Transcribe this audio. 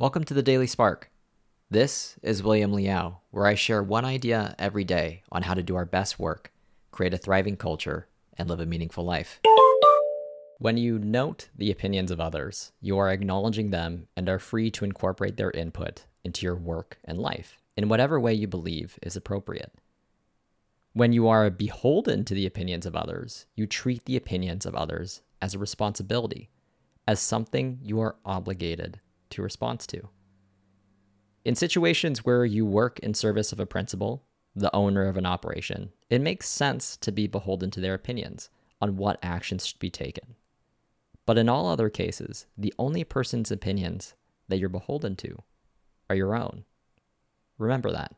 Welcome to the Daily Spark. This is William Liao, where I share one idea every day on how to do our best work, create a thriving culture, and live a meaningful life. When you note the opinions of others, you are acknowledging them and are free to incorporate their input into your work and life in whatever way you believe is appropriate. When you are beholden to the opinions of others, you treat the opinions of others as a responsibility, as something you are obligated to respond to. In situations where you work in service of a principal, the owner of an operation, it makes sense to be beholden to their opinions on what actions should be taken. But in all other cases, the only person's opinions that you're beholden to are your own. Remember that.